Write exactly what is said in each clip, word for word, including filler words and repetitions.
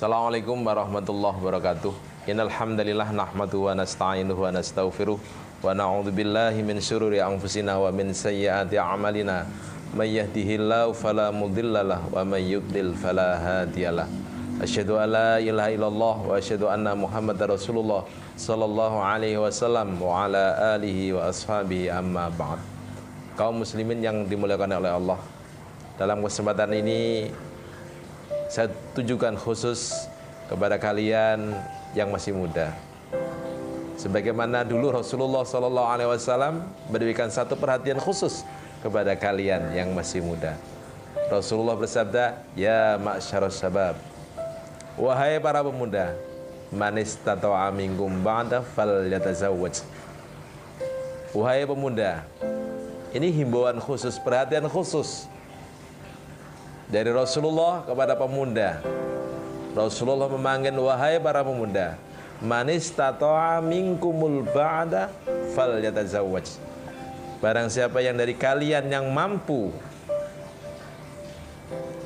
Assalamualaikum warahmatullahi wabarakatuh. Innal hamdalillah nahmaduhu wa nasta'inuhu wa nastaghfiruh wa na'udzu billahi min syururi anfusina wa min sayyiati a'malina. May yahdihillahu fala mudhillalah wa may yudlil fala hadiyalah. Asyhadu an la ilaha illallah wa asyhadu anna Muhammadar Rasulullah sallallahu alaihi wasallam wa ala alihi wa ashabihi amma ba'd. Kaum muslimin yang dimuliakan oleh Allah, dalam kesempatan ini saya tujukan khusus kepada kalian yang masih muda. Sebagaimana dulu Rasulullah Shallallahu Alaihi Wasallam memberikan satu perhatian khusus kepada kalian yang masih muda. Rasulullah bersabda, "Ya ma'asyaros sabab, wahai para pemuda, manistata'a minkum ba'da falyatazawwaj." Wahai pemuda, ini himbauan khusus, perhatian khusus dari Rasulullah kepada pemuda. Rasulullah memanggil, wahai para pemuda, manistata'a minkumul ba'da falyatazawwaj. Barang siapa yang dari kalian yang mampu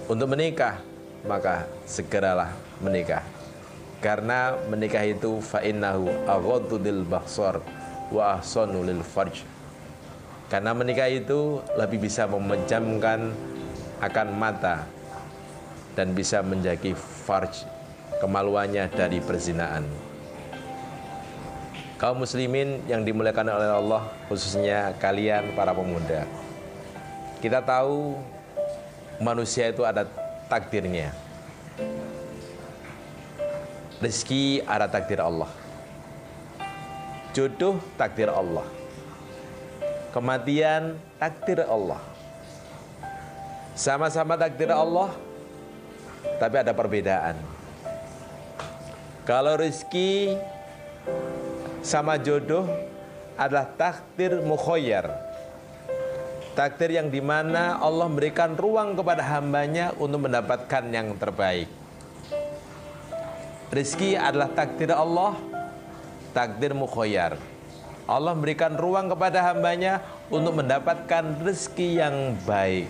untuk menikah, maka segeralah menikah. Karena menikah itu fa'innahu aghaddu lil basar wa ahsanu lil farj. Karena menikah itu lebih bisa memejamkan akan mata dan bisa menjaga farj, kemaluannya, dari perzinaan. Kaum muslimin yang dimuliakan oleh Allah, khususnya kalian para pemuda, kita tahu manusia itu ada takdirnya. Rezeki ada takdir Allah, jodoh takdir Allah, kematian takdir Allah. Sama-sama takdir Allah, tapi ada perbedaan. Kalau rezeki sama jodoh adalah takdir mukhoyar, takdir yang dimana Allah memberikan ruang kepada hambanya untuk mendapatkan yang terbaik. Rezeki adalah takdir Allah, takdir mukhoyar. Allah memberikan ruang kepada hambanya untuk mendapatkan rezeki yang baik.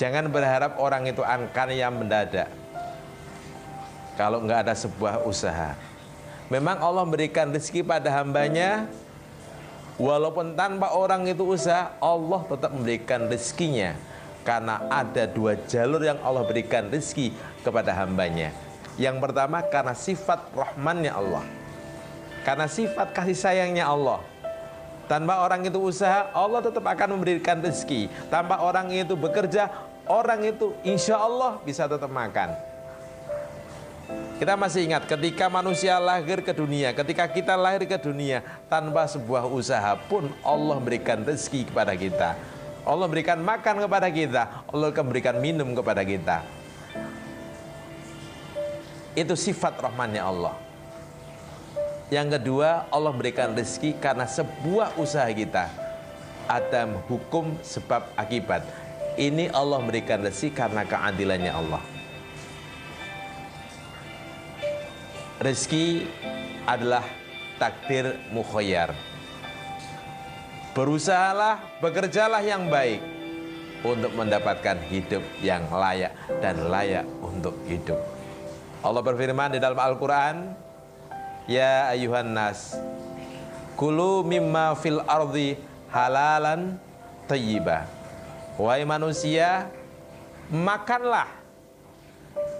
Jangan berharap orang itu akan yang mendadak kalau nggak ada sebuah usaha. Memang Allah memberikan rezeki pada hambanya, walaupun tanpa orang itu usaha, Allah tetap memberikan rezekinya. Karena ada dua jalur yang Allah berikan rezeki kepada hambanya. Yang pertama karena sifat rahmannya Allah, karena sifat kasih sayangnya Allah. Tanpa orang itu usaha, Allah tetap akan memberikan rezeki. Tanpa orang itu bekerja, orang itu insya Allah bisa tetap makan. Kita masih ingat ketika manusia lahir ke dunia, ketika kita lahir ke dunia, tanpa sebuah usaha pun Allah berikan rezeki kepada kita. Allah berikan makan kepada kita, Allah berikan minum kepada kita. Itu sifat rahmannya Allah. Yang kedua, Allah berikan rezeki karena sebuah usaha kita. Ada hukum sebab akibat. Ini Allah berikan rezeki karena keadilannya Allah. Rezeki adalah takdir mukhoyar. Berusahalah, bekerjalah yang baik untuk mendapatkan hidup yang layak dan layak untuk hidup. Allah berfirman di dalam Al-Quran, "Ya ayuhan nas, kulu mimma fil ardi halalan thayyibah." Wahai manusia, makanlah.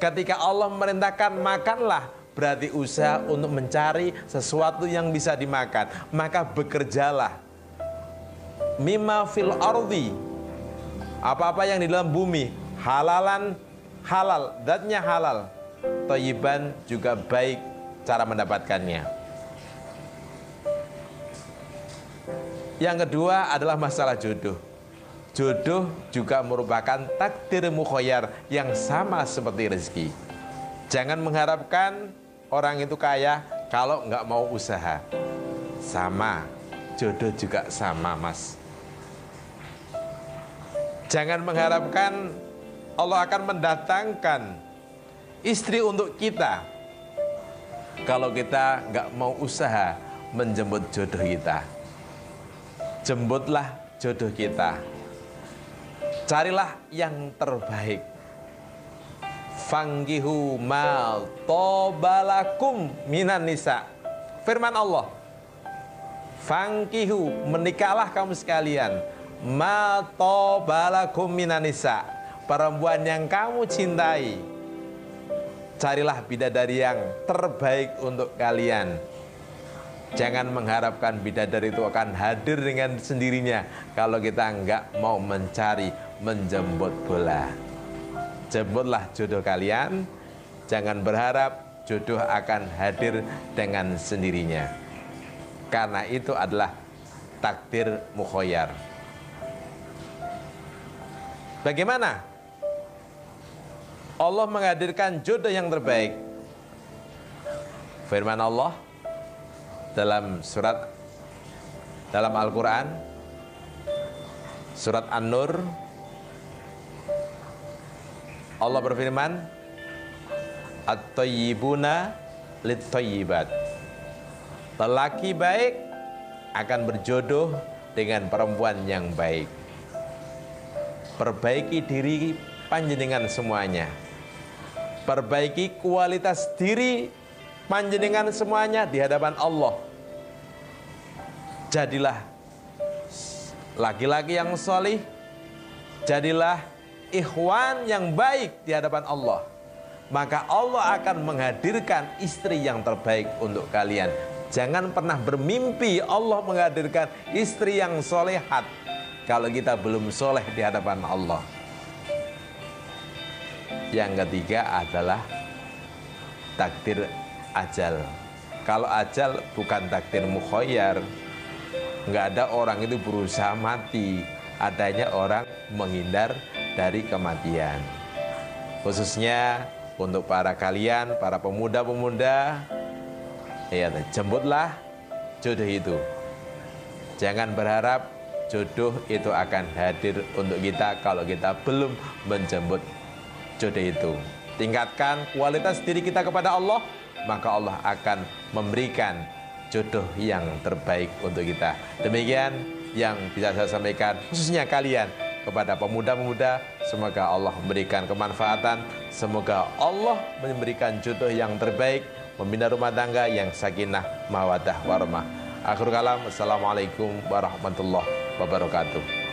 Ketika Allah memerintahkan makanlah, berarti usaha untuk mencari sesuatu yang bisa dimakan, maka bekerjalah. Mimma fil ardi, apa-apa yang di dalam bumi, halalan, halal, zatnya halal, thayyiban, juga baik cara mendapatkannya. Yang kedua adalah masalah jodoh. Jodoh juga merupakan takdir mukhoyar yang sama seperti rezeki. Jangan mengharapkan orang itu kaya kalau nggak mau usaha. Sama, jodoh juga sama, mas. Jangan mengharapkan Allah akan mendatangkan istri untuk kita kalau kita nggak mau usaha menjemput jodoh kita. Jemputlah jodoh kita, carilah yang terbaik. Fangihu ma tobalakum minan nisa. Firman Allah, fangihu, menikahlah kamu sekalian, ma tobalakum minan nisa, perempuan yang kamu cintai, carilah bidadari yang terbaik untuk kalian. Jangan mengharapkan bidadari itu akan hadir dengan sendirinya kalau kita enggak mau mencari, menjemput bola. Jemputlah jodoh kalian, jangan berharap jodoh akan hadir dengan sendirinya. Karena itu adalah takdir mukhoyar. Bagaimana Allah menghadirkan jodoh yang terbaik? Firman Allah dalam surat dalam Al-Qur'an, surat An-Nur, Allah berfirman, at-thayyibuna lit-thayyibat, lelaki baik akan berjodoh dengan perempuan yang baik. Perbaiki diri panjenengan semuanya, perbaiki kualitas diri panjenengan semuanya di hadapan Allah. Jadilah laki-laki yang solih, jadilah ikhwan yang baik di hadapan Allah, maka Allah akan menghadirkan istri yang terbaik untuk kalian. Jangan pernah bermimpi Allah menghadirkan istri yang solehat kalau kita belum soleh di hadapan Allah. Yang ketiga adalah takdir ajal. Kalau ajal bukan takdir mukhoyar, nggak ada orang itu berusaha mati, adanya orang menghindar dari kematian. Khususnya untuk para kalian, para pemuda-pemuda, ya, jemputlah jodoh itu. Jangan berharap jodoh itu akan hadir untuk kita kalau kita belum menjemput jodoh itu. Tingkatkan kualitas diri kita kepada Allah, maka Allah akan memberikan jodoh yang terbaik untuk kita. Demikian yang bisa saya sampaikan khususnya kalian, kepada pemuda-pemuda, semoga Allah memberikan kemanfaatan, semoga Allah memberikan jodoh yang terbaik, membina rumah tangga yang sakinah, mawaddah, warahmah. Akhir kalam, assalamualaikum warahmatullahi wabarakatuh.